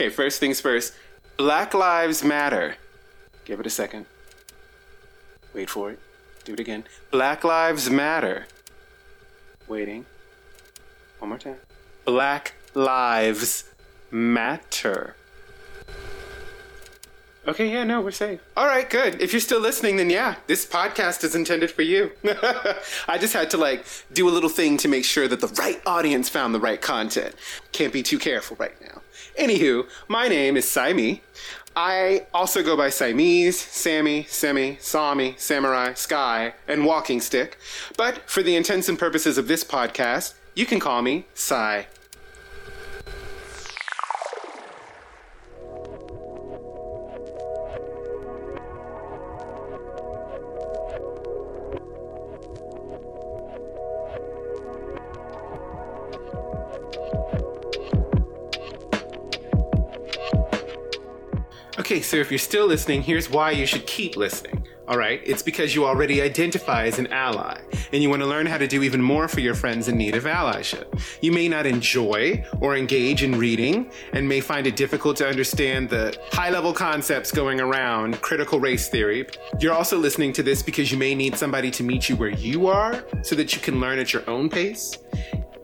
Okay, first things first. Black Lives Matter. Give it a second. Wait for it. Do it again. Black Lives Matter. Waiting. One more time. Black Lives Matter. Okay, yeah, no, we're safe. All right, good. If you're still listening, then yeah, this podcast is intended for you. I just had to, do a little thing to make sure that the right audience found the right content. Can't be too careful right now. Anywho, my name is Saimi. I also go by Saimese, Sammy, Semi, Sami, Samurai, Sky, and Walking Stick. But for the intents and purposes of this podcast, you can call me Sai. Okay, so if you're still listening, here's why you should keep listening, all right? It's because you already identify as an ally, and you want to learn how to do even more for your friends in need of allyship. You may not enjoy or engage in reading, and may find it difficult to understand the high-level concepts going around critical race theory. You're also listening to this because you may need somebody to meet you where you are, so that you can learn at your own pace.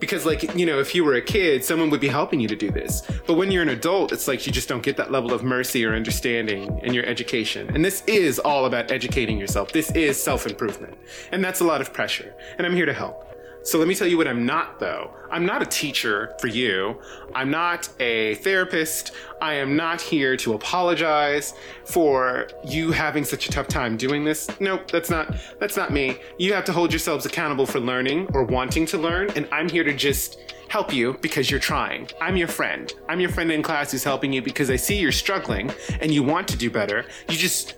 Because, if you were a kid, someone would be helping you to do this. But when you're an adult, it's like you just don't get that level of mercy or understanding in your education. And this is all about educating yourself. This is self-improvement. And that's a lot of pressure. And I'm here to help. So let me tell you what I'm not, though. I'm not a teacher for you. I'm not a therapist. I am not here to apologize for you having such a tough time doing this. Nope, that's not me. You have to hold yourselves accountable for learning or wanting to learn, and I'm here to just help you because you're trying. I'm your friend. I'm your friend in class who's helping you because I see you're struggling and you want to do better. You just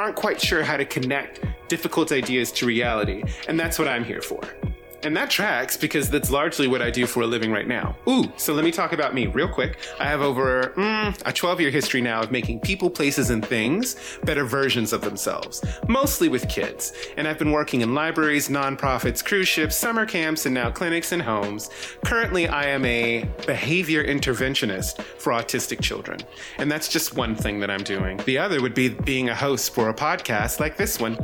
aren't quite sure how to connect difficult ideas to reality, and that's what I'm here for. And that tracks because that's largely what I do for a living right now. Ooh, so let me talk about me real quick. I have over a 12-year history now of making people, places, and things better versions of themselves, mostly with kids. And I've been working in libraries, nonprofits, cruise ships, summer camps, and now clinics and homes. Currently, I am a behavior interventionist for autistic children. And that's just one thing that I'm doing. The other would be being a host for a podcast like this one.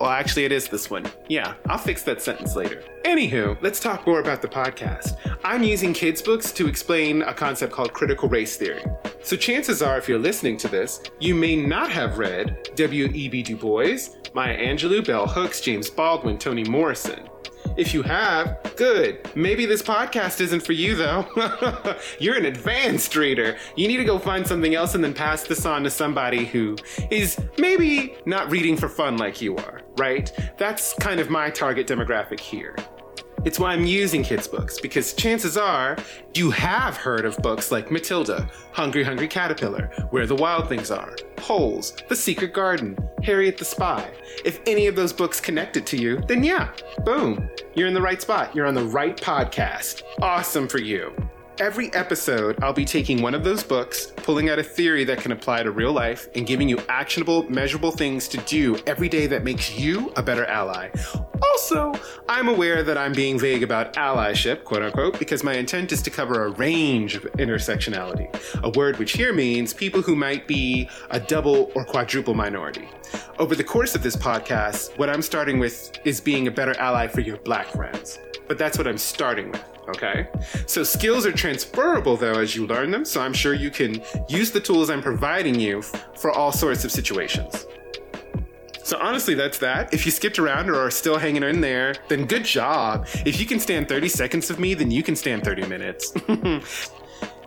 Well, actually, it is this one. Yeah, I'll fix that sentence later. Anywho, let's talk more about the podcast. I'm using kids' books to explain a concept called critical race theory. So chances are, if you're listening to this, you may not have read W.E.B. Du Bois, Maya Angelou, Bell Hooks, James Baldwin, Toni Morrison. If you have, good. Maybe this podcast isn't for you, though. You're an advanced reader. You need to go find something else and then pass this on to somebody who is maybe not reading for fun like you are, right? That's kind of my target demographic here. It's why I'm using kids' books, because chances are you have heard of books like Matilda, Hungry Hungry Caterpillar, Where the Wild Things Are, Holes, The Secret Garden, Harriet the Spy. If any of those books connected to you, then yeah, boom, you're in the right spot. You're on the right podcast. Awesome for you. Every episode, I'll be taking one of those books, pulling out a theory that can apply to real life, and giving you actionable, measurable things to do every day that makes you a better ally. Also, I'm aware that I'm being vague about allyship, quote unquote, because my intent is to cover a range of intersectionality, a word which here means people who might be a double or quadruple minority. Over the course of this podcast, what I'm starting with is being a better ally for your Black friends. But that's what I'm starting with. Okay, so skills are transferable, though, as you learn them, so I'm sure you can use the tools I'm providing you for all sorts of situations. So honestly, that's that. If you skipped around or are still hanging in there, then good job. If you can stand 30 seconds of me, then you can stand 30 minutes.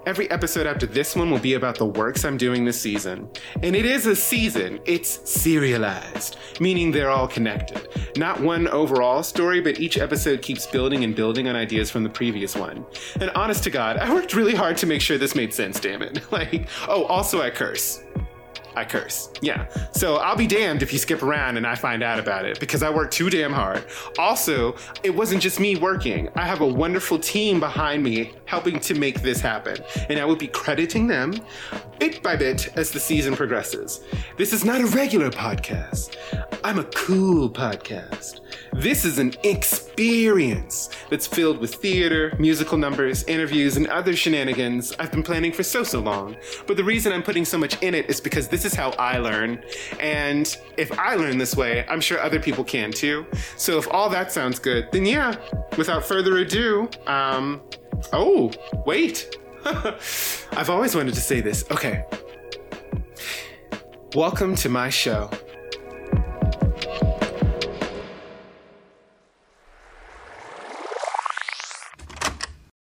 Every episode after this one will be about the works I'm doing this season. And it is a season. It's serialized, meaning they're all connected. Not one overall story, but each episode keeps building and building on ideas from the previous one. And honest to God, I worked really hard to make sure this made sense, damn it. Also I curse. Yeah. So I'll be damned if you skip around and I find out about it because I worked too damn hard. Also, it wasn't just me working. I have a wonderful team behind me helping to make this happen. And I will be crediting them bit by bit as the season progresses. This is not a regular podcast. I'm a cool podcast. This is an experience that's filled with theater, musical numbers, interviews, and other shenanigans I've been planning for so long. But the reason I'm putting so much in it is because this is how I learn. And if I learn this way, I'm sure other people can too. So if all that sounds good, then yeah, without further ado, oh, wait. I've always wanted to say this. Okay. Welcome to my show.